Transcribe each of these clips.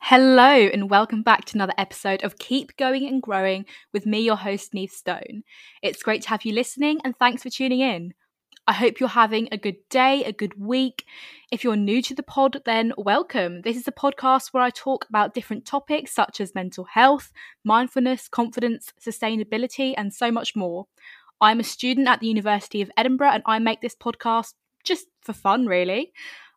Hello and welcome back to another episode of Keep Going and Growing with me, your host, Neith Stone. It's great to have you listening and thanks for tuning in. I hope you're having a good day, a good week. If you're new to the pod, then welcome. This is a podcast where I talk about different topics such as mental health, mindfulness, confidence, sustainability, and so much more. I'm a student at the University of Edinburgh and I make this podcast just for fun, really.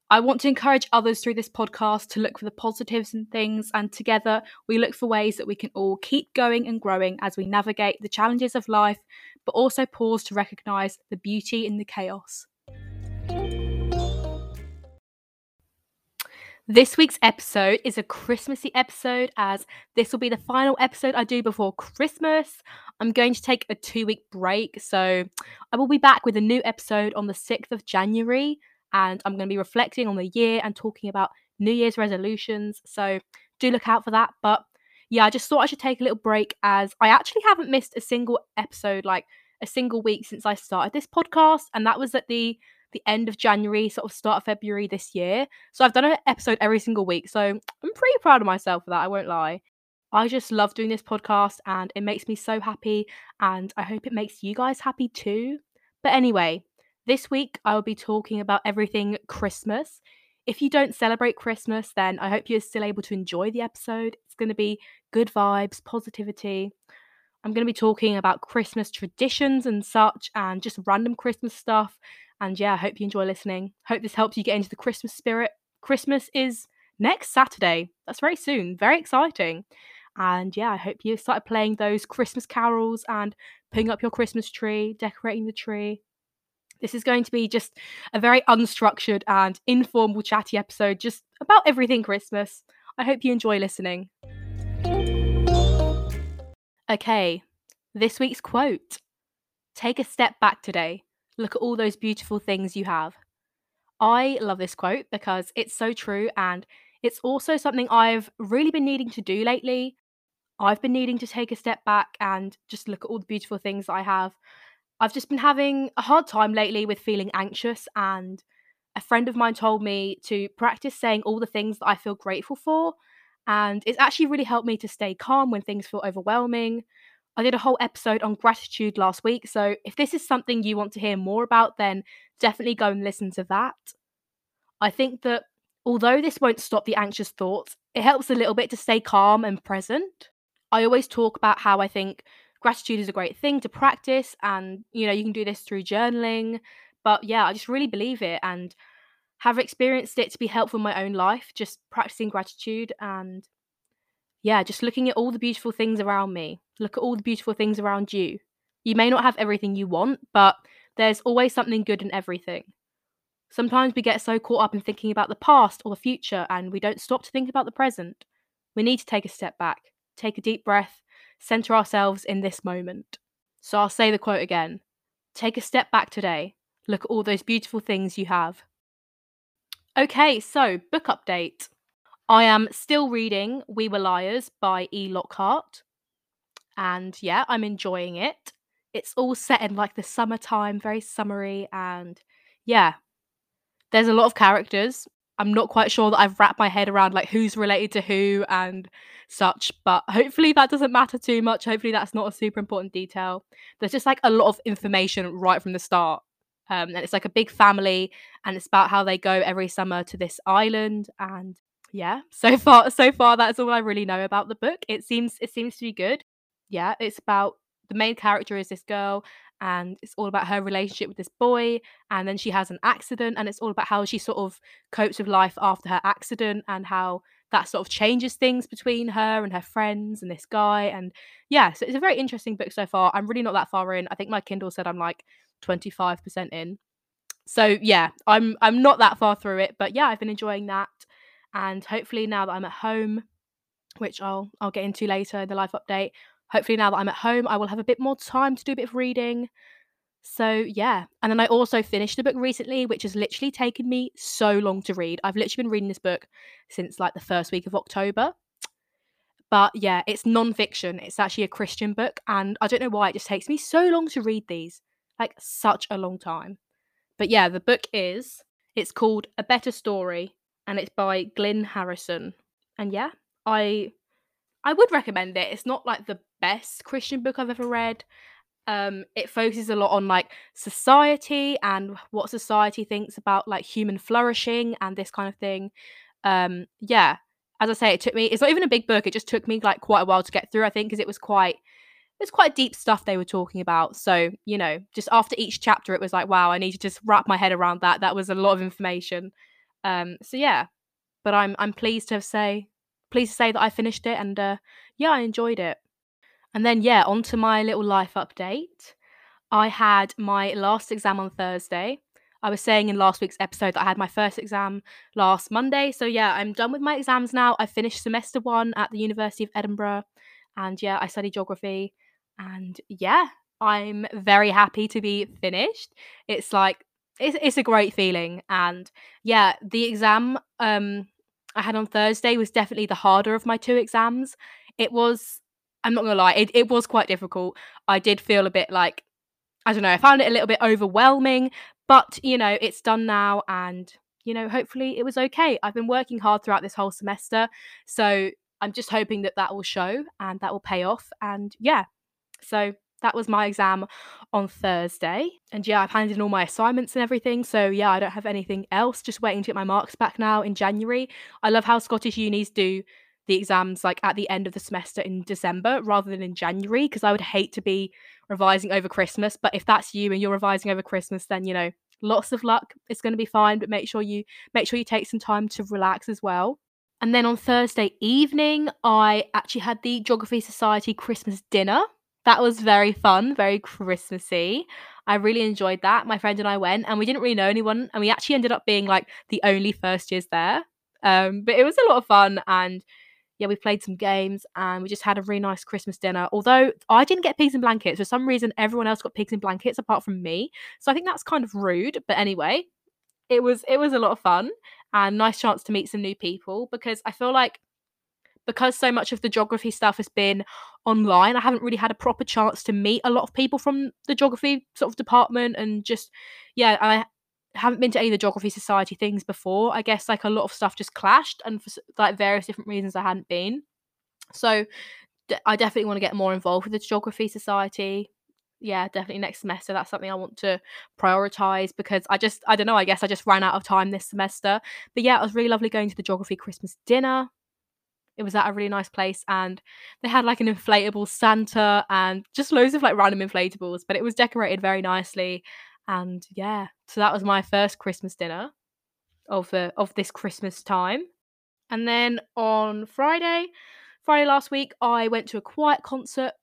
I want to encourage others through this podcast to look for the positives in things, and together we look for ways that we can all keep going and growing as we navigate the challenges of life, but also pause to recognise the beauty in the chaos. This week's episode is a Christmassy episode, as this will be the final episode I do before Christmas. I'm going to take a 2-week break, so I will be back with a new episode on the 6th of January. And I'm going to be reflecting on the year and talking about New Year's resolutions. So do look out for that. But yeah, I just thought I should take a little break, as I actually haven't missed a single episode, like a single week, since I started this podcast. And that was at the end of January, sort of start of February this year. So I've done an episode every single week. So I'm pretty proud of myself for that, I won't lie. I just love doing this podcast and it makes me so happy. And I hope it makes you guys happy too. But anyway, this week, I will be talking about everything Christmas. If you don't celebrate Christmas, then I hope you're still able to enjoy the episode. It's going to be good vibes, positivity. I'm going to be talking about Christmas traditions and such, and just random Christmas stuff. And yeah, I hope you enjoy listening. Hope this helps you get into the Christmas spirit. Christmas is next Saturday. That's very soon. Very exciting. And yeah, I hope you start playing those Christmas carols and putting up your Christmas tree, decorating the tree. This is going to be just a very unstructured and informal, chatty episode just about everything Christmas. I hope you enjoy listening. Okay, this week's quote. Take a step back today. Look at all those beautiful things you have. I love this quote because it's so true, and it's also something I've really been needing to do lately. I've been needing to take a step back and just look at all the beautiful things I have. I've just been having a hard time lately with feeling anxious, and a friend of mine told me to practice saying all the things that I feel grateful for, and it's actually really helped me to stay calm when things feel overwhelming. I did a whole episode on gratitude last week, so if this is something you want to hear more about, then definitely go and listen to that. I think that although this won't stop the anxious thoughts, it helps a little bit to stay calm and present. I always talk about how I think gratitude is a great thing to practice, and you know, you can do this through journaling, but yeah, I just really believe it and have experienced it to be helpful in my own life, just practicing gratitude. And yeah, just looking at all the beautiful things around me. Look at all the beautiful things around you. You may not have everything you want, but there's always something good in everything. Sometimes we get so caught up in thinking about the past or the future, and we don't stop to think about the present. We need to take a step back, take a deep breath, center ourselves in this moment. So I'll say the quote again. Take a step back today. Look at all those beautiful things you have. Okay, so book update. I am still reading We Were Liars by E. Lockhart. And yeah, I'm enjoying it. It's all set in like the summertime, very summery. And yeah, there's a lot of characters. I'm not quite sure that I've wrapped my head around like who's related to who and such, but hopefully that doesn't matter too much. Hopefully that's not a super important detail. There's just like a lot of information right from the start. And it's like a big family, and it's about how they go every summer to this island. And yeah, so far that's all I really know about the book. It seems to be good. Yeah, it's about the main character is this girl, and it's all about her relationship with this boy, and then she has an accident, and it's all about how she sort of copes with life after her accident and how that sort of changes things between her and her friends and this guy. And yeah, so it's a very interesting book so far. I'm really not that far in. I think my Kindle said I'm like 25% in, so yeah, I'm not that far through it, but yeah, I've been enjoying that. And hopefully now that I'm at home, which I'll get into later in the life update, I will have a bit more time to do a bit of reading. So yeah, and then I also finished a book recently, which has literally taken me so long to read. I've literally been reading this book since like the first week of October. But yeah, it's non-fiction. It's actually a Christian book, and I don't know why it just takes me so long to read these, like such a long time. But yeah, the book is, it's called A Better Story, and it's by Glyn Harrison. And yeah, I would recommend it. It's not like the best Christian book I've ever read. It focuses a lot on like society and what society thinks about like human flourishing and this kind of thing. Yeah. As I say, it took me, it's not even a big book, it just took me like quite a while to get through, I think, because it was quite deep stuff they were talking about. So, you know, just after each chapter, it was like, wow, I need to just wrap my head around that. That was a lot of information. So yeah, but I'm pleased to say that I finished it, and yeah, I enjoyed it. And then yeah, onto my little life update. I had my last exam on Thursday. I was saying in last week's episode that I had my first exam last Monday. So yeah, I'm done with my exams now. I finished semester 1 at the University of Edinburgh. And yeah, I study geography. And yeah, I'm very happy to be finished. It's like, it's a great feeling. And yeah, the exam I had on Thursday was definitely the harder of my 2 exams. It was, I'm not going to lie, it was quite difficult. I did feel a bit like, I don't know, I found it a little bit overwhelming. But, you know, it's done now, and, you know, hopefully it was okay. I've been working hard throughout this whole semester, so I'm just hoping that that will show and that will pay off. And yeah, so that was my exam on Thursday. And yeah, I've handed in all my assignments and everything. So yeah, I don't have anything else, just waiting to get my marks back now in January. I love how Scottish unis do the exams like at the end of the semester in December rather than in January, because I would hate to be revising over Christmas. But if that's you and you're revising over Christmas, then, you know, lots of luck, it's going to be fine, but make sure you take some time to relax as well. And then on Thursday evening, I actually had the Geography Society Christmas dinner. That was very fun, very Christmassy. I really enjoyed that. My friend and I went, and we didn't really know anyone, and we actually ended up being like the only first years there, but it was a lot of fun. And yeah, we played some games, and we just had a really nice Christmas dinner. Although I didn't get pigs in blankets. For some reason, everyone else got pigs in blankets apart from me. So I think that's kind of rude. But anyway, it was a lot of fun, and nice chance to meet some new people, because I feel like because so much of the geography stuff has been online, I haven't really had a proper chance to meet a lot of people from the geography sort of department. And just, yeah, I haven't been to any of the Geography Society things before. I guess like a lot of stuff just clashed, and for like various different reasons I hadn't been. So I definitely want to get more involved with the Geography Society. Yeah, definitely next semester, that's something I want to prioritize, because I don't know, I guess I just ran out of time this semester. But yeah, it was really lovely going to the Geography Christmas dinner. It was at a really nice place, and they had like an inflatable Santa and just loads of like random inflatables, but it was decorated very nicely. And yeah, so that was my first Christmas dinner of this Christmas time. And then on Friday last week, I went to a choir concert.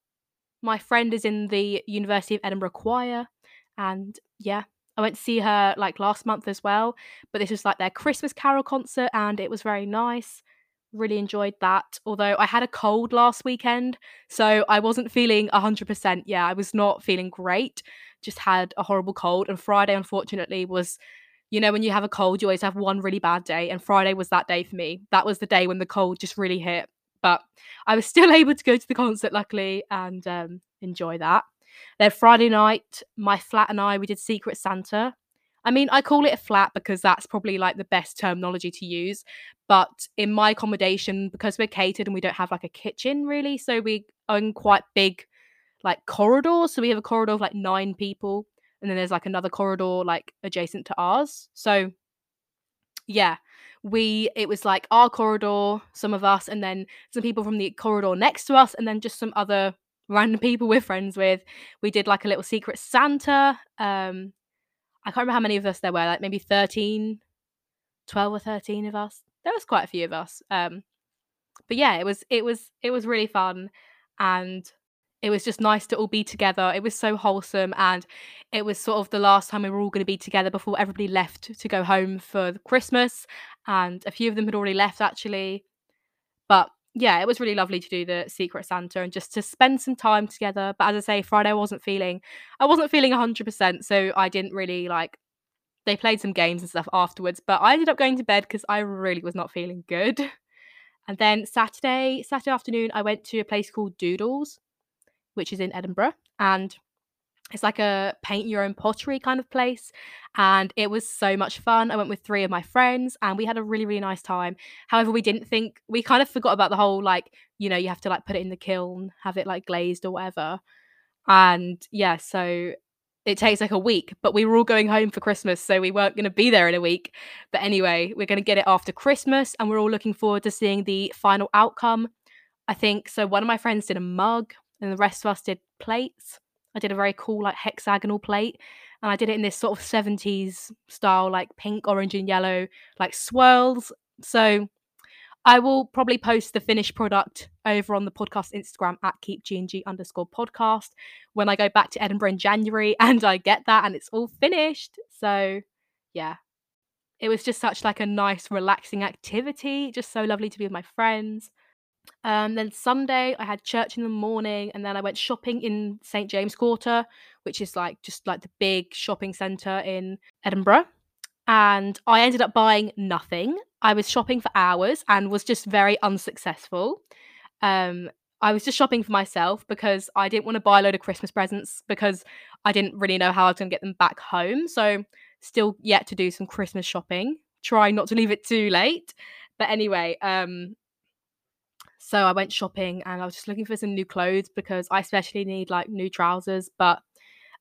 My friend is in the University of Edinburgh choir, and yeah, I went to see her like last month as well, but this was like their Christmas carol concert, and it was very nice. Really enjoyed that, although I had a cold last weekend, so I wasn't feeling 100%. Yeah, I was not feeling great, just had a horrible cold. And Friday, unfortunately, was, you know, when you have a cold you always have one really bad day, and Friday was that day for me. That was the day when the cold just really hit, but I was still able to go to the concert luckily, and enjoy that. Then Friday night, my flat and I, we did Secret Santa. I mean, I call it a flat because that's probably like the best terminology to use. But in my accommodation, because we're catered and we don't have like a kitchen really, so we own quite big like corridors. So we have a corridor of like 9 people, and then there's like another corridor like adjacent to ours. So yeah, it was like our corridor, some of us, and then some people from the corridor next to us, and then just some other random people we're friends with. We did like a little Secret Santa. I can't remember how many of us there were, like maybe 12 or 13 of us. There was quite a few of us. But yeah, it was really fun, and it was just nice to all be together. It was so wholesome, and it was sort of the last time we were all going to be together before everybody left to go home for Christmas, and a few of them had already left actually. But yeah, it was really lovely to do the Secret Santa and just to spend some time together. But as I say, Friday I wasn't feeling 100%, so I didn't really like. They played some games and stuff afterwards, but I ended up going to bed because I really was not feeling good. And then Saturday afternoon, I went to a place called Doodles, which is in Edinburgh, and it's like a paint your own pottery kind of place. And it was so much fun. I went with three of my friends and we had a really, really nice time. However, we kind of forgot about the whole, like, you know, you have to like put it in the kiln, have it like glazed or whatever. And yeah, so it takes like a week, but we were all going home for Christmas, so we weren't going to be there in a week. But anyway, we're going to get it after Christmas and we're all looking forward to seeing the final outcome, I think. So one of my friends did a mug and the rest of us did plates. I did a very cool like hexagonal plate, and I did it in this sort of 70s style, like pink, orange and yellow, like swirls. So I will probably post the finished product over on the podcast Instagram at keepgng_podcast when I go back to Edinburgh in January and I get that and it's all finished. So yeah, it was just such like a nice relaxing activity. Just so lovely to be with my friends. Then Sunday I had church in the morning, and then I went shopping in St James Quarter, which is like just like the big shopping centre in Edinburgh. And I ended up buying nothing. I was shopping for hours and was just very unsuccessful. I was just shopping for myself because I didn't want to buy a load of Christmas presents because I didn't really know how I was going to get them back home. So still yet to do some Christmas shopping, trying not to leave it too late. But anyway, so I went shopping and I was just looking for some new clothes because I especially need like new trousers, but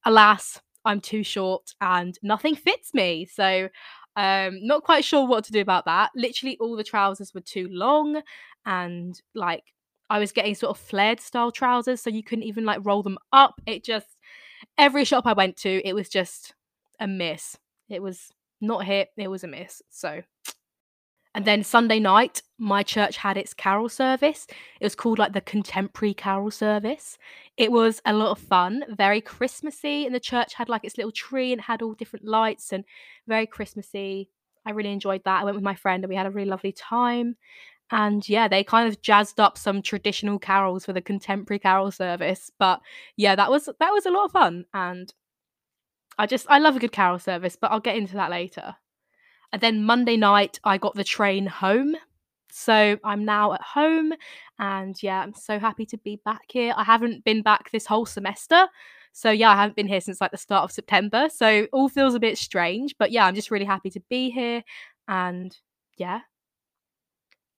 alas, I'm too short and nothing fits me. So not quite sure what to do about that. Literally all the trousers were too long, and like I was getting sort of flared style trousers, so you couldn't even like roll them up. It just, every shop I went to, it was just a miss. It was not hit, it was a miss. So, and then Sunday night, my church had its carol service. It was called like the Contemporary Carol Service. It was a lot of fun, very Christmassy. And the church had like its little tree and had all different lights and very Christmassy. I really enjoyed that. I went with my friend and we had a really lovely time. And yeah, they kind of jazzed up some traditional carols for the Contemporary Carol Service. But yeah, that was a lot of fun. And I love a good carol service, but I'll get into that later. And then Monday night, I got the train home. So I'm now at home. And yeah, I'm so happy to be back here. I haven't been back this whole semester. So yeah, I haven't been here since like the start of September. So all feels a bit strange. But yeah, I'm just really happy to be here. And yeah.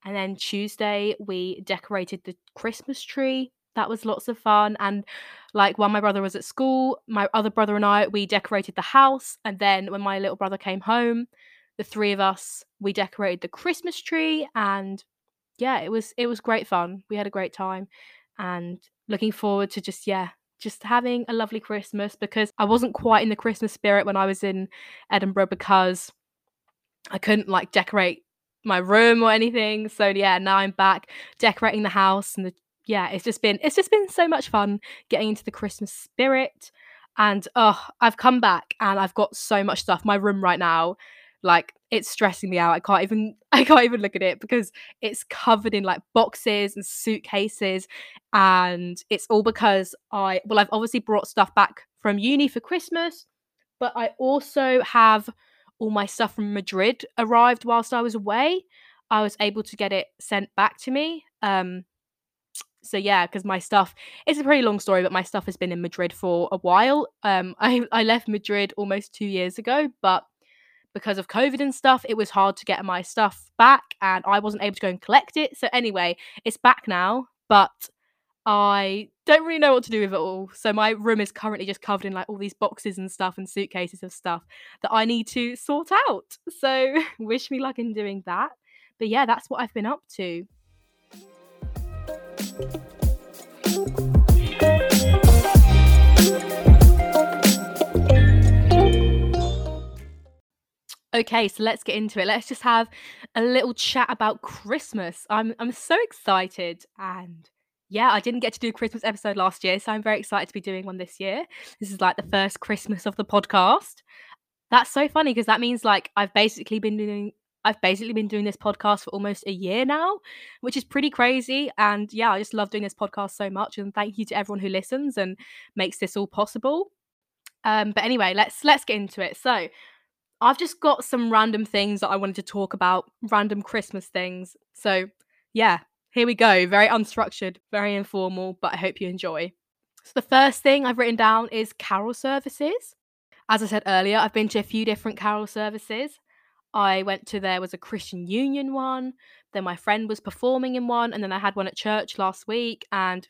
And then Tuesday, we decorated the Christmas tree. That was lots of fun. And like while my brother was at school, my other brother and I, we decorated the house. And then when my little brother came home, the three of us, we decorated the Christmas tree. And yeah, it was great fun. We had a great time and looking forward to just having a lovely Christmas, because I wasn't quite in the Christmas spirit when I was in Edinburgh because I couldn't like decorate my room or anything. So yeah, now I'm back decorating the house, and it's just been so much fun getting into the Christmas spirit. And I've come back and I've got so much stuff. My room right now, like, it's stressing me out. I can't even look at it because it's covered in like boxes and suitcases, and it's all because I've obviously brought stuff back from uni for Christmas, but I also have all my stuff from Madrid arrived whilst I was away. I was able to get it sent back to me. So yeah, because my stuff, it's a pretty long story, but my stuff has been in Madrid for a while. I left Madrid almost 2 years ago, but because of COVID and stuff, it was hard to get my stuff back and I wasn't able to go and collect it. So anyway, it's back now, but I don't really know what to do with it all. So my room is currently just covered in like all these boxes and stuff and suitcases of stuff that I need to sort out. So wish me luck in doing that. But yeah, that's what I've been up to. Okay, so let's get into it. Let's just have a little chat about Christmas. I'm so excited, and yeah, I didn't get to do a Christmas episode last year, so I'm very excited to be doing one this year. This is like the first Christmas of the podcast. That's so funny because that means like I've basically been doing I've basically been doing this podcast for almost a year now, which is pretty crazy. And yeah, I just love doing this podcast so much. And thank you to everyone who listens and makes this all possible. But anyway, let's get into it. So I've just got some random things that I wanted to talk about, random Christmas things. So yeah, here we go. Very unstructured, very informal, but I hope you enjoy. So the first thing I've written down is carol services. As I said earlier, I've been to a few different carol services. I went to, there was a Christian Union one, then my friend was performing in one, and then I had one at church last week, and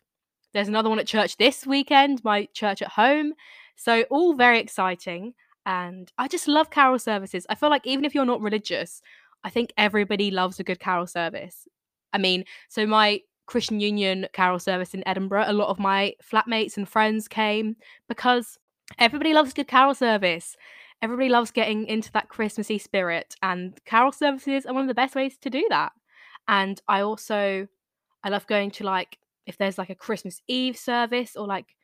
there's another one at church this weekend, my church at home. So all very exciting, and I just love carol services. I feel like even if you're not religious, I think everybody loves a good carol service. I mean, so my Christian Union carol service in Edinburgh, a lot of my flatmates and friends came because everybody loves good carol service. Everybody loves getting into that Christmassy spirit, and carol services are one of the best ways to do that. And I love going to, like, if there's like a Christmas Eve service, or like,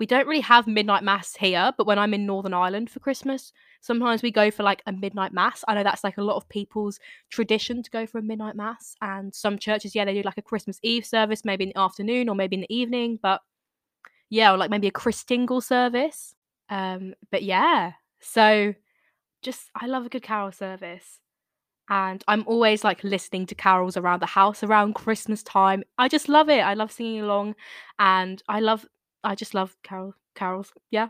we don't really have midnight mass here, but when I'm in Northern Ireland for Christmas, sometimes we go for like a midnight mass. I know that's like a lot of people's tradition to go for a midnight mass, and some churches, yeah, they do like a Christmas Eve service, maybe in the afternoon or maybe in the evening, but yeah, or like maybe a Christingle service. But yeah, so just, I love a good carol service, and I'm always like listening to carols around the house around Christmas time. I just love it. I love singing along, and I just love carols. Yeah.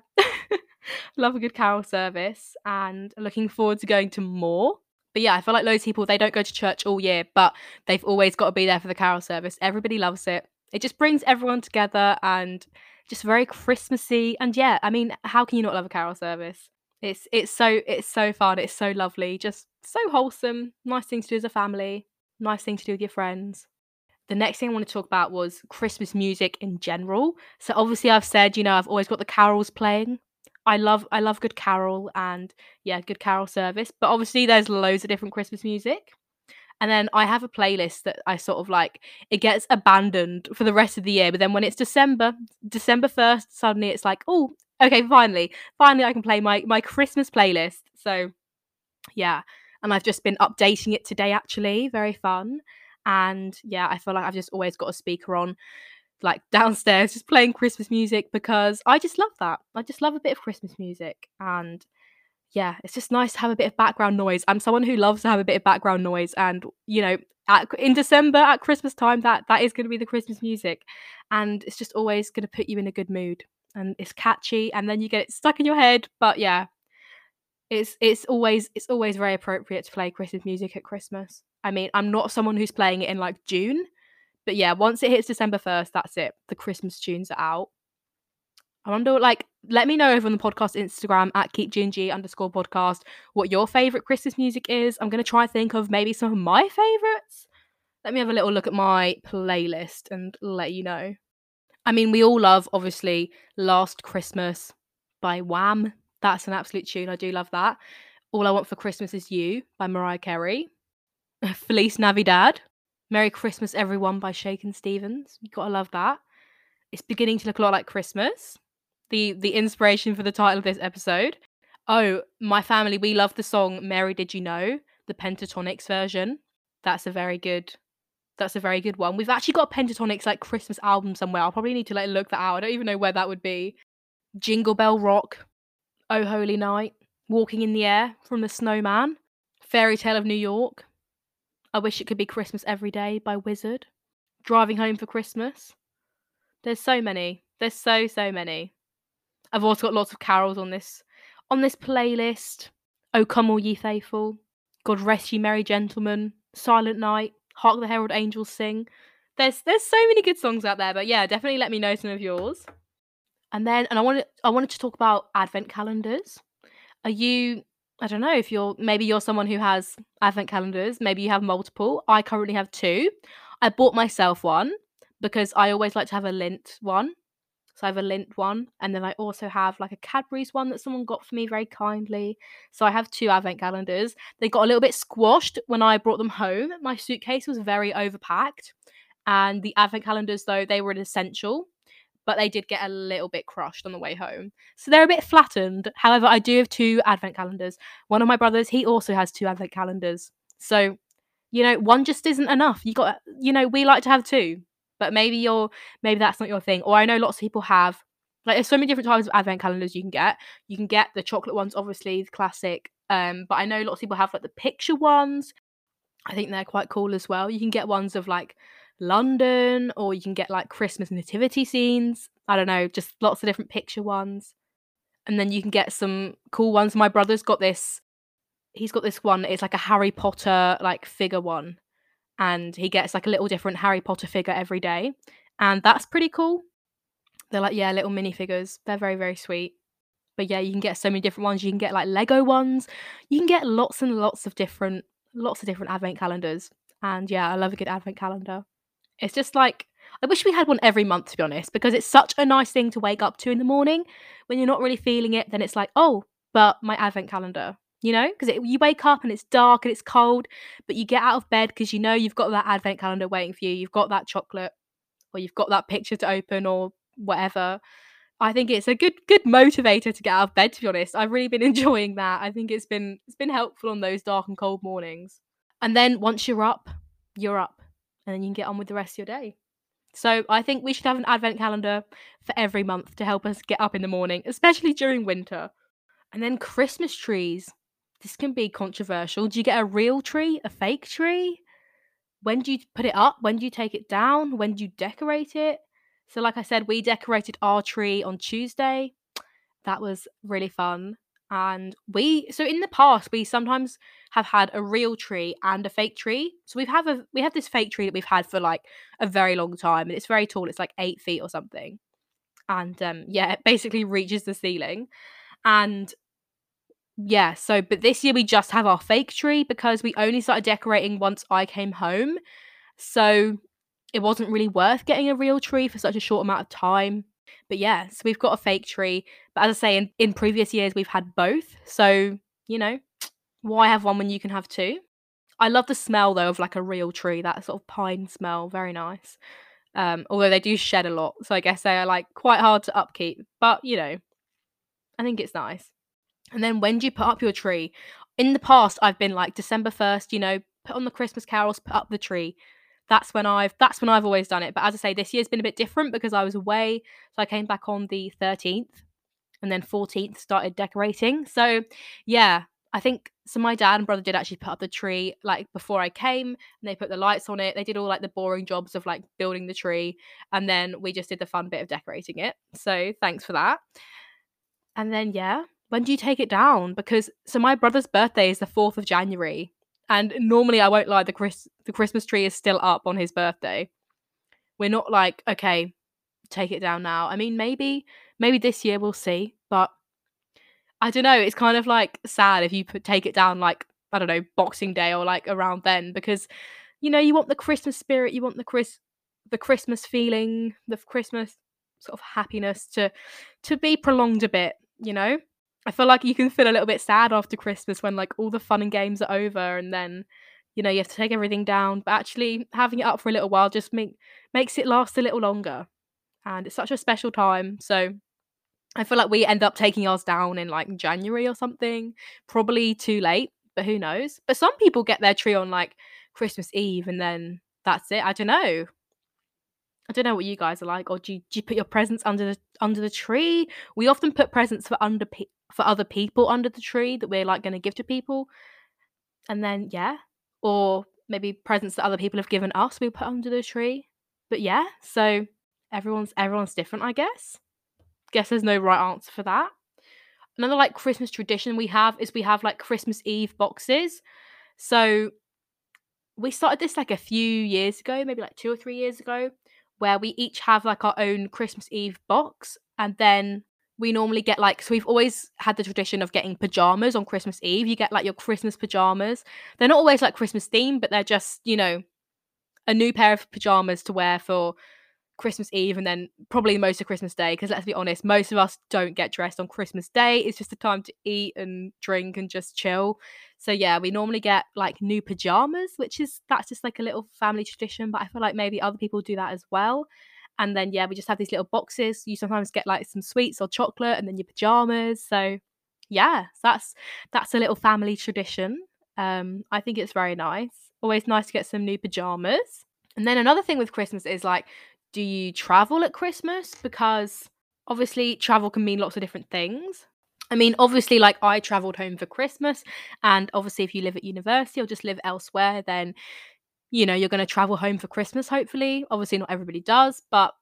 Love a good carol service, and looking forward to going to more. But yeah, I feel like loads of people, they don't go to church all year, but they've always got to be there for the carol service. Everybody loves it. It just brings everyone together, and just very Christmassy. And yeah, I mean, how can you not love a carol service? It's so fun. It's so lovely. Just so wholesome. Nice thing to do as a family. Nice thing to do with your friends. The next thing I want to talk about was Christmas music in general. So obviously I've said, you know, I've always got the carols playing. I love good carol, and yeah, good carol service. But obviously there's loads of different Christmas music. And then I have a playlist that I sort of like, it gets abandoned for the rest of the year. But then when it's December 1st, suddenly it's like, oh, okay, finally I can play my Christmas playlist. So yeah, and I've just been updating it today, actually. Very fun. And yeah, I feel like I've just always got a speaker on, like downstairs, just playing Christmas music, because I just love that. I just love a bit of Christmas music, and yeah, it's just nice to have a bit of background noise. I'm someone who loves to have a bit of background noise, and you know, in December at Christmas time, that is going to be the Christmas music, and it's just always going to put you in a good mood, and it's catchy, and then you get it stuck in your head. But yeah, it's always very appropriate to play Christmas music at Christmas. I mean, I'm not someone who's playing it in like June, but yeah, once it hits December 1st, that's it. The Christmas tunes are out. I wonder, like, let me know over on the podcast Instagram at keepgng_podcast what your favourite Christmas music is. I'm going to try and think of maybe some of my favourites. Let me have a little look at my playlist and let you know. I mean, we all love, obviously, Last Christmas by Wham. That's an absolute tune. I do love that. All I Want for Christmas Is You by Mariah Carey. Feliz Navidad. Merry Christmas Everyone by Shakin' Stevens. You gotta love that. It's beginning to look a lot like Christmas. The inspiration for the title of this episode. Oh, my family, we love the song Mary Did You Know, the Pentatonix version. That's a very good one. We've actually got a Pentatonix like Christmas album somewhere. I'll probably need to like look that out. I don't even know where that would be. Jingle Bell Rock, Oh Holy Night, Walking in the Air from the Snowman, Fairy Tale of New York, I Wish It Could Be Christmas Every Day by Wizard, Driving Home for Christmas. There's so many. There's so many. I've also got lots of carols on this playlist. Oh Come All Ye Faithful, God Rest Ye Merry Gentlemen, Silent Night, Hark the Herald Angels Sing. There's so many good songs out there, but yeah, definitely let me know some of yours. And I wanted to talk about advent calendars. I don't know if maybe you're someone who has advent calendars. Maybe you have multiple. I currently have two. I bought myself one because I always like to have a Lindt one. So I have a Lindt one. And then I also have like a Cadbury's one that someone got for me very kindly. So I have two advent calendars. They got a little bit squashed when I brought them home. My suitcase was very overpacked. And the advent calendars, though, they were an essential. But they did get a little bit crushed on the way home. So they're a bit flattened. However, I do have two advent calendars. One of my brothers, he also has two advent calendars. So, you know, one just isn't enough. You got, you know, we like to have two, but maybe that's not your thing. Or I know lots of people have, like, there's so many different types of advent calendars you can get. You can get the chocolate ones, obviously, the classic. But I know lots of people have, like, the picture ones. I think they're quite cool as well. You can get ones of, like, London, or you can get, like, Christmas nativity scenes. I don't know, just lots of different picture ones. And then you can get some cool ones. My brother's got this. He's got this one. It's like a Harry Potter, like, figure one. And he gets, like, a little different Harry Potter figure every day. And that's pretty cool. They're like, yeah, little minifigures. They're very, very sweet. But yeah, you can get so many different ones. You can get, like, Lego ones. You can get lots and lots of different advent calendars. And yeah, I love a good advent calendar. It's just like, I wish we had one every month, to be honest, because it's such a nice thing to wake up to in the morning when you're not really feeling it. Then it's like, oh, but my advent calendar, you know, because you wake up and it's dark and it's cold, but you get out of bed because you know you've got that advent calendar waiting for you. You've got that chocolate, or you've got that picture to open, or whatever. I think it's a good motivator to get out of bed, to be honest. I've really been enjoying that. I think it's been helpful on those dark and cold mornings. And then once you're up, and then you can get on with the rest of your day. So I think we should have an advent calendar for every month to help us get up in the morning, especially during winter. And then Christmas trees. This can be controversial. Do you get a real tree, a fake tree? When do you put it up? When do you take it down? When do you decorate it? So like I said, we decorated our tree on Tuesday. That was really fun. And so in the past, we sometimes have had a real tree and a fake tree. So we have this fake tree that we've had for like a very long time, and it's very tall. It's like 8 feet or something. And yeah, it basically reaches the ceiling. And yeah, so, but this year we just have our fake tree because we only started decorating once I came home. So it wasn't really worth getting a real tree for such a short amount of time. But yeah, so we've got a fake tree. But as I say, in previous years, we've had both. So, you know, why have one when you can have two? I love the smell, though, of like a real tree, that sort of pine smell. Very nice. Although they do shed a lot. So I guess they are like quite hard to upkeep. But, you know, I think it's nice. And then when do you put up your tree? In the past, I've been like December 1st, you know, put on the Christmas carols, put up the tree. That's when I've always done it. But as I say, this year's been a bit different because I was away. So I came back on the 13th, and then 14th started decorating. So yeah, I think, so my dad and brother did actually put up the tree like before I came, and they put the lights on it. They did all like the boring jobs of like building the tree. And then we just did the fun bit of decorating it. So thanks for that. And then, yeah, when do you take it down? Because so my brother's birthday is the 4th of January. And normally, I won't lie, the Christmas tree is still up on his birthday. We're not like, okay, take it down now. I mean, maybe this year we'll see. But I don't know. It's kind of like sad if you take it down like, I don't know, Boxing Day or like around then. Because, you know, you want the Christmas spirit. You want the Christmas feeling, the Christmas sort of happiness to be prolonged a bit, you know. I feel like you can feel a little bit sad after Christmas when like all the fun and games are over, and then, you know, you have to take everything down. But actually having it up for a little while just makes it last a little longer. And it's such a special time. So I feel like we end up taking ours down in like January or something. Probably too late, but who knows? But some people get their tree on like Christmas Eve, and then that's it. I don't know. I don't know what you guys are like. Or do you put your presents under the tree? We often put presents for other people under the tree that we're like going to give to people, and then yeah, or maybe presents that other people have given us we put under the tree. But yeah, so everyone's different, I guess. Guess there's no right answer for that. Another like Christmas tradition we have is we have like Christmas Eve boxes. So we started this like a few years ago, maybe like 2 or 3 years ago, where we each have like our own Christmas Eve box. And then we normally get like, so we've always had the tradition of getting pajamas on Christmas Eve. You get like your Christmas pajamas. They're not always like Christmas themed, but they're just, you know, a new pair of pajamas to wear for Christmas Eve, and then probably most of Christmas Day. Because let's be honest, most of us don't get dressed on Christmas Day. It's just the time to eat and drink and just chill. So yeah, we normally get like new pajamas, that's just like a little family tradition. But I feel like maybe other people do that as well. And then yeah, we just have these little boxes. You sometimes get like some sweets or chocolate, and then your pajamas. So yeah, that's a little family tradition. I think it's very nice. Always nice to get some new pajamas. And then another thing with Christmas is, like, do you travel at Christmas? Because obviously travel can mean lots of different things. I mean, obviously, like, I travelled home for Christmas, and obviously if you live at university or just live elsewhere, then, you know, you're going to travel home for Christmas, hopefully. Obviously not everybody does, but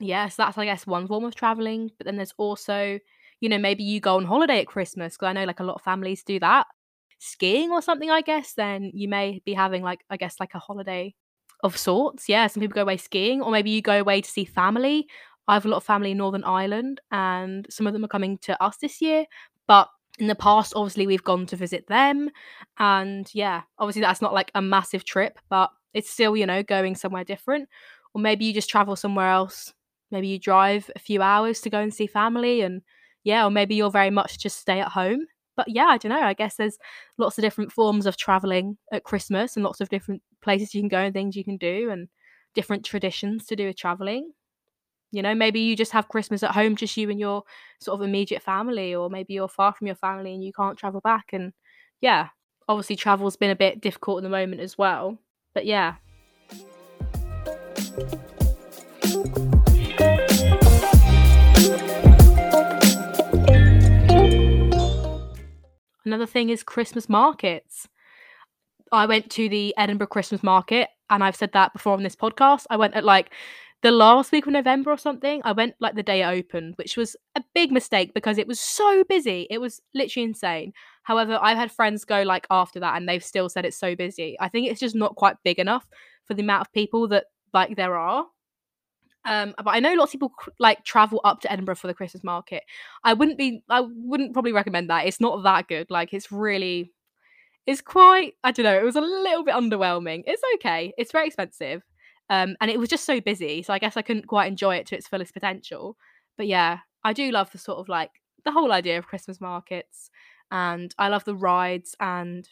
yeah, so that's, I guess, one form of travelling. But then there's also, you know, maybe you go on holiday at Christmas, because I know, like, a lot of families do that. Skiing or something, I guess, then you may be having, like, I guess, like a holiday of sorts. Yeah, some people go away skiing, or maybe you go away to see family. I have a lot of family in Northern Ireland, and some of them are coming to us this year. But in the past, obviously, we've gone to visit them. And yeah, obviously that's not like a massive trip, but it's still, you know, going somewhere different. Or maybe you just travel somewhere else. Maybe you drive a few hours to go and see family. And yeah, or maybe you're very much just stay at home. But yeah, I don't know. I guess there's lots of different forms of traveling at Christmas, and lots of different places you can go and things you can do, and different traditions to do with traveling. You know, maybe you just have Christmas at home, just you and your sort of immediate family, or maybe you're far from your family and you can't travel back. And yeah, obviously travel's been a bit difficult at the moment as well. But yeah. Another thing is Christmas markets. I went to the Edinburgh Christmas market, and I've said that before on this podcast. I went at like the last week of November or something. I went like the day it opened, which was a big mistake because it was so busy. It was literally insane. However, I've had friends go like after that, and they've still said it's so busy. I think it's just not quite big enough for the amount of people that like there are. But I know lots of people like travel up to Edinburgh for the Christmas market. I wouldn't probably recommend that. It's not that good. Like, it's quite, I don't know, it was a little bit underwhelming. It's okay. It's very expensive. And it was just so busy. So I guess I couldn't quite enjoy it to its fullest potential. But yeah, I do love the sort of like the whole idea of Christmas markets. And I love the rides, and,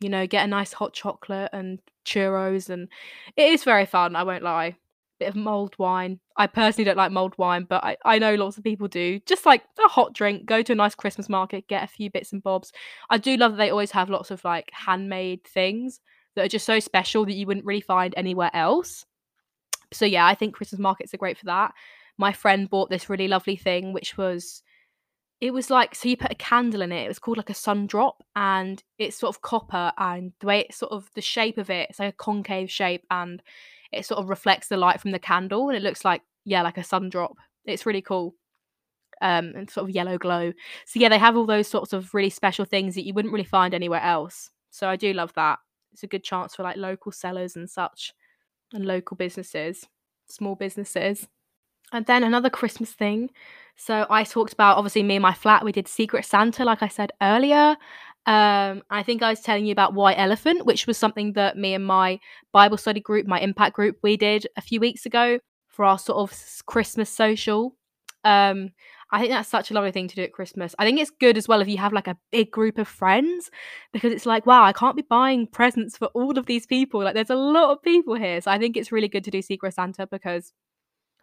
you know, get a nice hot chocolate and churros. And it is very fun, I won't lie. Bit of mulled wine. I personally don't like mulled wine, but I know lots of people do. Just like a hot drink, go to a nice Christmas market, get a few bits and bobs. I do love that they always have lots of like handmade things that are just so special that you wouldn't really find anywhere else. So yeah, I think Christmas markets are great for that. My friend bought this really lovely thing, which was, it was like, so you put a candle in it. It was called like a sun drop, and it's sort of copper, and the way it's sort of the shape of it, it's like a concave shape, and it sort of reflects the light from the candle, and it looks like, yeah, like a sun drop. It's really cool. And sort of yellow glow. So yeah, they have all those sorts of really special things that you wouldn't really find anywhere else. So I do love that. It's a good chance for like local sellers and such, and local businesses, small businesses. And then another Christmas thing. So I talked about, obviously, me and my flat, we did Secret Santa, like I said earlier. I think I was telling you about White Elephant, which was something that me and my Bible study group, my impact group, we did a few weeks ago for our sort of Christmas social. I think that's such a lovely thing to do at Christmas. I think it's good as well if you have like a big group of friends, because it's like, wow, I can't be buying presents for all of these people. Like, there's a lot of people here. So I think it's really good to do Secret Santa because,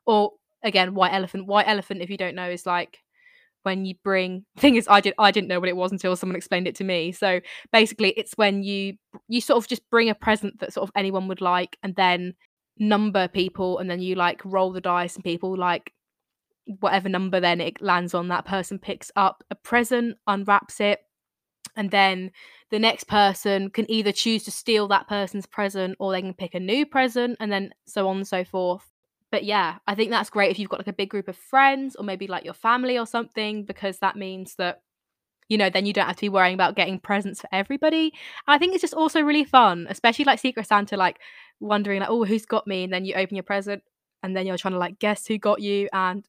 or again, White Elephant. White Elephant, if you don't know, is like when you bring, thing is, I didn't know what it was until someone explained it to me. So basically it's when you sort of just bring a present that sort of anyone would like, and then number people, and then you like roll the dice, and people like whatever number then it lands on, that person picks up a present, unwraps it, and then the next person can either choose to steal that person's present, or they can pick a new present, and then so on and so forth. But yeah, I think that's great if you've got like a big group of friends, or maybe like your family or something, because that means that, you know, then you don't have to be worrying about getting presents for everybody. And I think it's just also really fun, especially like Secret Santa, like wondering like, oh, who's got me, and then you open your present and then you're trying to like guess who got you. And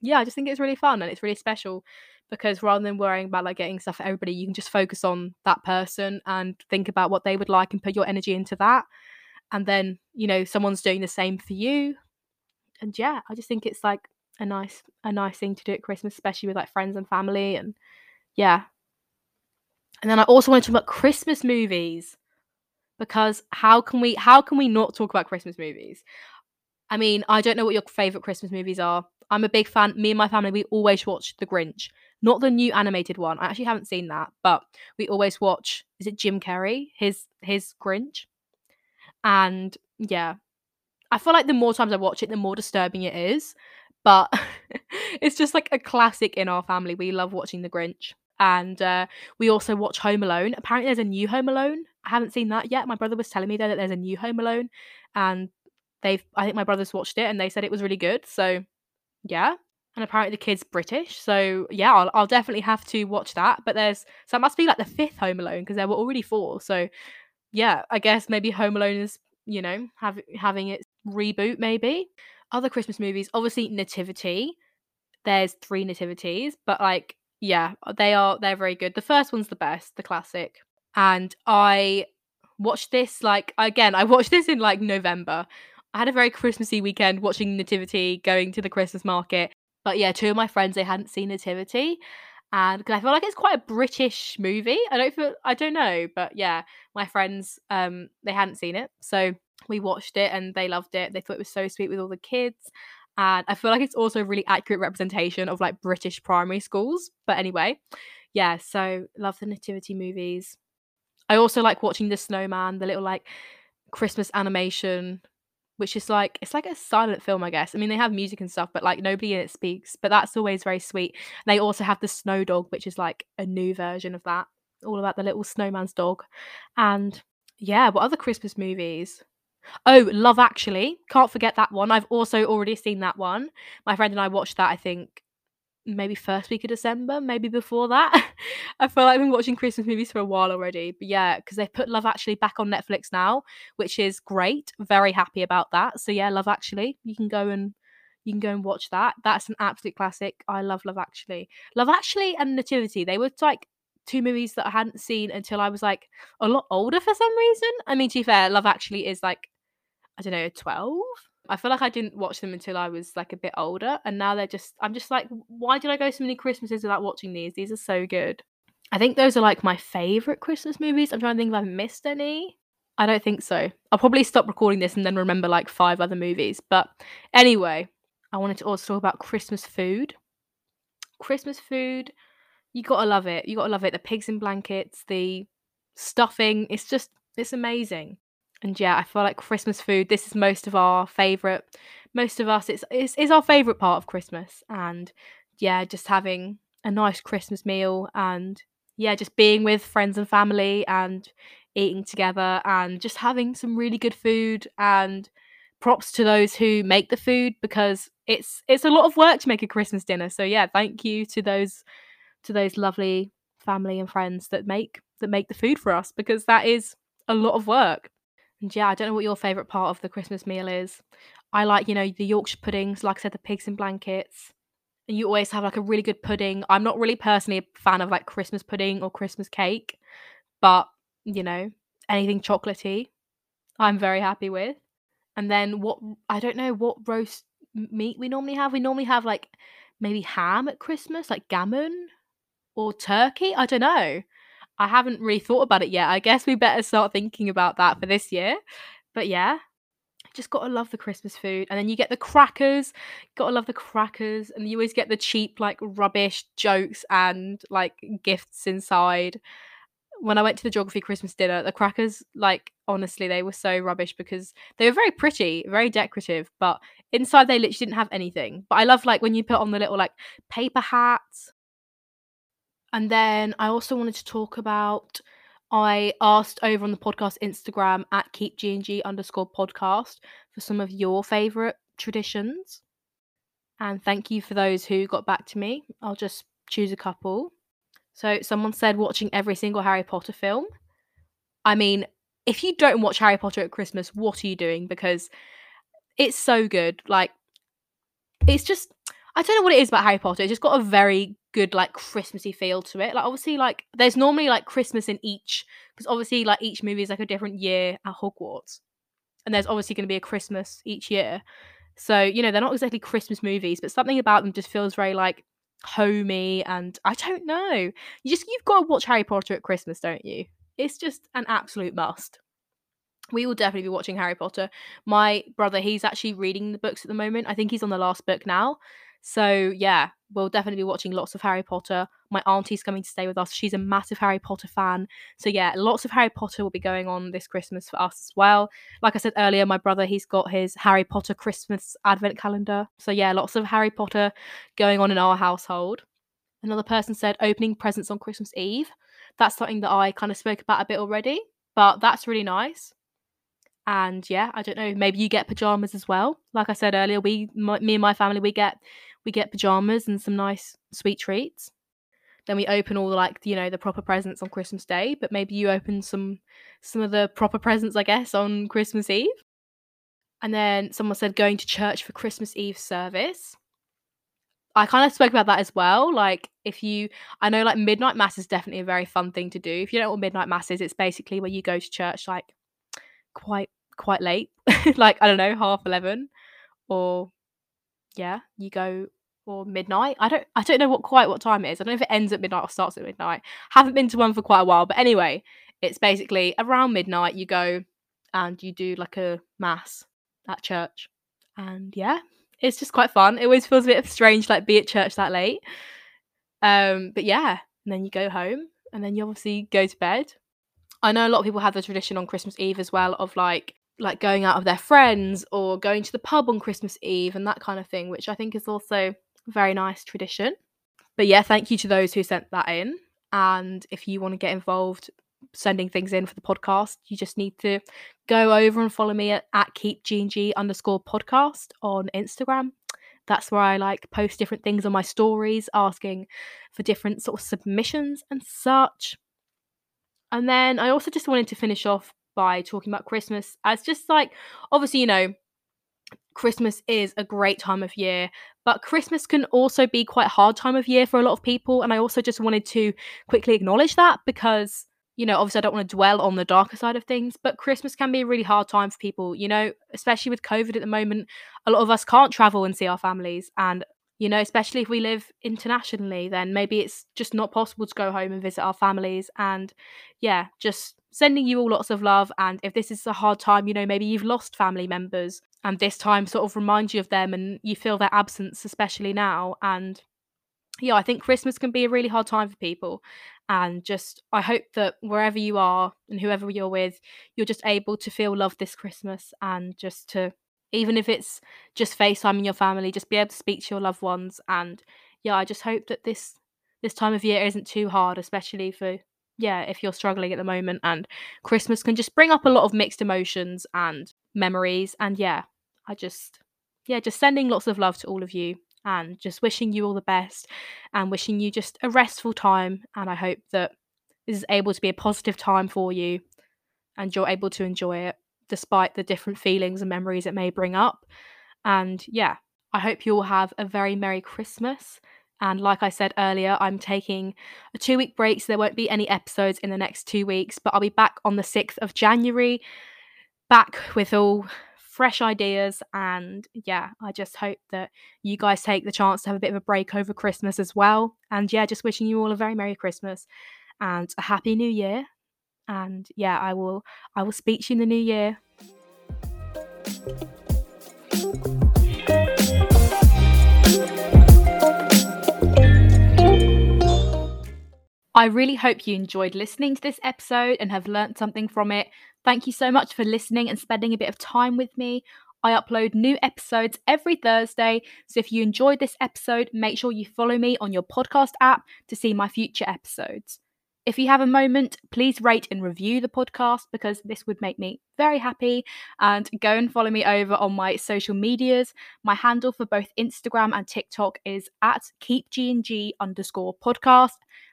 yeah, I just think it's really fun, and it's really special because rather than worrying about like getting stuff for everybody, you can just focus on that person and think about what they would like and put your energy into that. And then, you know, someone's doing the same for you. And yeah, I just think it's like a nice thing to do at Christmas, especially with like friends and family. And yeah. And then I also want to talk about Christmas movies, because how can we not talk about Christmas movies? I mean, I don't know what your favourite Christmas movies are. I'm a big fan. Me and my family, we always watch The Grinch. Not the new animated one. I actually haven't seen that, but we always watch, is it Jim Carrey? His Grinch. And yeah, I feel like the more times I watch it, the more disturbing it is. But it's just like a classic in our family. We love watching The Grinch. And we also watch Home Alone. Apparently there's a new Home Alone. I haven't seen that yet. My brother was telling me though that there's a new Home Alone. And I think my brother's watched it and they said it was really good. So yeah. And apparently the kid's British. So yeah, I'll definitely have to watch that. But so it must be like the fifth Home Alone because there were already four. So yeah, I guess maybe Home Alone is, you know, having its reboot maybe. Other Christmas movies, obviously Nativity. There's three Nativities, but like, yeah, they're very good. The first one's the best, the classic. And I watched this in like November. I had a very Christmassy weekend watching Nativity, going to the Christmas market. But yeah, two of my friends, they hadn't seen Nativity. And because I feel like it's quite a British movie. I don't know, but yeah, my friends, they hadn't seen it. So we watched it and they loved it. They thought it was so sweet with all the kids. And I feel like it's also a really accurate representation of like British primary schools. But anyway, yeah, so love the Nativity movies. I also like watching The Snowman, the little like Christmas animation, which is like, it's like a silent film, I guess. I mean, they have music and stuff, but like nobody in it speaks, but that's always very sweet. And they also have The Snow Dog, which is like a new version of that, all about the little snowman's dog. And yeah, what other Christmas movies? Oh, Love Actually. Can't forget that one. I've also already seen that one. My friend and I watched that, I think, maybe first week of December, maybe before that. I feel like I've been watching Christmas movies for a while already. But yeah, because they've put Love Actually back on Netflix now, which is great. Very happy about that. So yeah, Love Actually. You can go and watch that. That's an absolute classic. I love Love Actually. Love Actually and Nativity, they were like two movies that I hadn't seen until I was like a lot older for some reason. I mean, to be fair, Love Actually is like, I don't know, 12? I feel like I didn't watch them until I was like a bit older, and now I'm just like, why did I go so many Christmases without watching these? These are so good. I think those are like my favourite Christmas movies. I'm trying to think if I've missed any. I don't think so. I'll probably stop recording this and then remember like 5 other movies. But anyway, I wanted to also talk about Christmas food. Christmas food, you gotta love it. You gotta love it. The pigs in blankets, the stuffing, it's amazing. And yeah, I feel like Christmas food, this is most of us, it's our favourite part of Christmas. And yeah, just having a nice Christmas meal and yeah, just being with friends and family and eating together and just having some really good food. And props to those who make the food, because it's a lot of work to make a Christmas dinner. So yeah, thank you to those lovely family and friends that make the food for us, because that is a lot of work. And yeah, I don't know what your favourite part of the Christmas meal is. I like, you know, the Yorkshire puddings, like I said, the pigs in blankets. And you always have like a really good pudding. I'm not really personally a fan of like Christmas pudding or Christmas cake, but, you know, anything chocolatey, I'm very happy with. And then I don't know what roast meat we normally have. We normally have like maybe ham at Christmas, like gammon or turkey. I don't know. I haven't really thought about it yet. I guess we better start thinking about that for this year. But yeah, just gotta love the Christmas food. And then you get the crackers. Gotta love the crackers. And you always get the cheap, like, rubbish jokes and, like, gifts inside. When I went to the Geography Christmas dinner, the crackers, like, honestly, they were so rubbish because they were very pretty, very decorative. But inside, they literally didn't have anything. But I love, like, when you put on the little, like, paper hats. And then I also wanted to talk about, I asked over on the podcast Instagram at keepgng_podcast for some of your favourite traditions. And thank you for those who got back to me. I'll just choose a couple. So someone said watching every single Harry Potter film. I mean, if you don't watch Harry Potter at Christmas, what are you doing? Because it's so good. Like, it's just, I don't know what it is about Harry Potter. It's just got a very good like Christmassy feel to it. Like, obviously, like there's normally like Christmas in each, because obviously like each movie is like a different year at Hogwarts, and there's obviously going to be a Christmas each year. So, you know, they're not exactly Christmas movies, but something about them just feels very like homey. And I don't know, you've got to watch Harry Potter at Christmas, don't you? It's just an absolute must. We will definitely be watching Harry Potter. My brother, he's actually reading the books at the moment. I think he's on the last book now. So yeah, we'll definitely be watching lots of Harry Potter. My auntie's coming to stay with us. She's a massive Harry Potter fan. So yeah, lots of Harry Potter will be going on this Christmas for us as well. Like I said earlier, my brother, he's got his Harry Potter Christmas advent calendar. So yeah, lots of Harry Potter going on in our household. Another person said opening presents on Christmas Eve. That's something that I kind of spoke about a bit already, but that's really nice. And yeah, I don't know, maybe you get pajamas as well. Like I said earlier, me and my family, we get pajamas and some nice sweet treats. Then we open all the, like, you know, the proper presents on Christmas Day, but maybe you open some of the proper presents, I guess, on Christmas Eve. And then someone said going to church for Christmas Eve service. I kind of spoke about that as well. Like, I know, like, midnight mass is definitely a very fun thing to do. If you don't know what midnight mass is, it's basically where you go to church like quite late, like, I don't know, 11:30, or yeah, you go or midnight. I don't know what time it is. I don't know if it ends at midnight or starts at midnight. Haven't been to one for quite a while, but anyway, it's basically around midnight you go and you do like a mass at church, and yeah, it's just quite fun. It always feels a bit strange, like, be at church that late, but yeah. And then you go home, and then you obviously go to bed. I know a lot of people have the tradition on Christmas Eve as well of like going out with their friends or going to the pub on Christmas Eve and that kind of thing, which I think is also a very nice tradition. But yeah, thank you to those who sent that in. And if you want to get involved sending things in for the podcast, you just need to go over and follow me at keepgng_podcast on Instagram. That's where I like post different things on my stories, asking for different sort of submissions and such. And then I also just wanted to finish off by talking about Christmas as just like, obviously, you know, Christmas is a great time of year, but Christmas can also be quite a hard time of year for a lot of people. And I also just wanted to quickly acknowledge that because, you know, obviously I don't want to dwell on the darker side of things, but Christmas can be a really hard time for people, you know, especially with COVID at the moment. A lot of us can't travel and see our families, and you know, especially if we live internationally, then maybe it's just not possible to go home and visit our families. And yeah, just sending you all lots of love. And if this is a hard time, you know, maybe you've lost family members, and this time sort of reminds you of them and you feel their absence, especially now. And yeah, I think Christmas can be a really hard time for people. And just, I hope that wherever you are and whoever you're with, you're just able to feel love this Christmas, and just to, even if it's just FaceTiming your family, just be able to speak to your loved ones. And yeah, I just hope that this time of year isn't too hard, especially for, yeah, if you're struggling at the moment. And Christmas can just bring up a lot of mixed emotions and memories. And yeah, I just sending lots of love to all of you, and just wishing you all the best, and wishing you just a restful time. And I hope that this is able to be a positive time for you, and you're able to enjoy it, despite the different feelings and memories it may bring up. And yeah, I hope you all have a very Merry Christmas. And like I said earlier, I'm taking a 2-week break, so there won't be any episodes in the next 2 weeks, but I'll be back on the 6th of January, back with all fresh ideas. And yeah, I just hope that you guys take the chance to have a bit of a break over Christmas as well. And yeah, just wishing you all a very Merry Christmas and a Happy New Year. And yeah, I will speak to you in the new year. I really hope you enjoyed listening to this episode and have learnt something from it. Thank you so much for listening and spending a bit of time with me. I upload new episodes every Thursday, so if you enjoyed this episode, make sure you follow me on your podcast app to see my future episodes. If you have a moment, please rate and review the podcast, because this would make me very happy. And go and follow me over on my social medias. My handle for both Instagram and TikTok is at keepgng_podcast.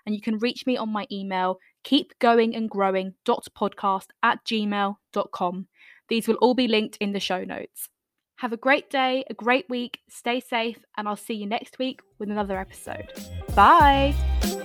And you can reach me on my email, keepgoingandgrowing.podcast@gmail.com. These will all be linked in the show notes. Have a great day, a great week, stay safe, and I'll see you next week with another episode. Bye!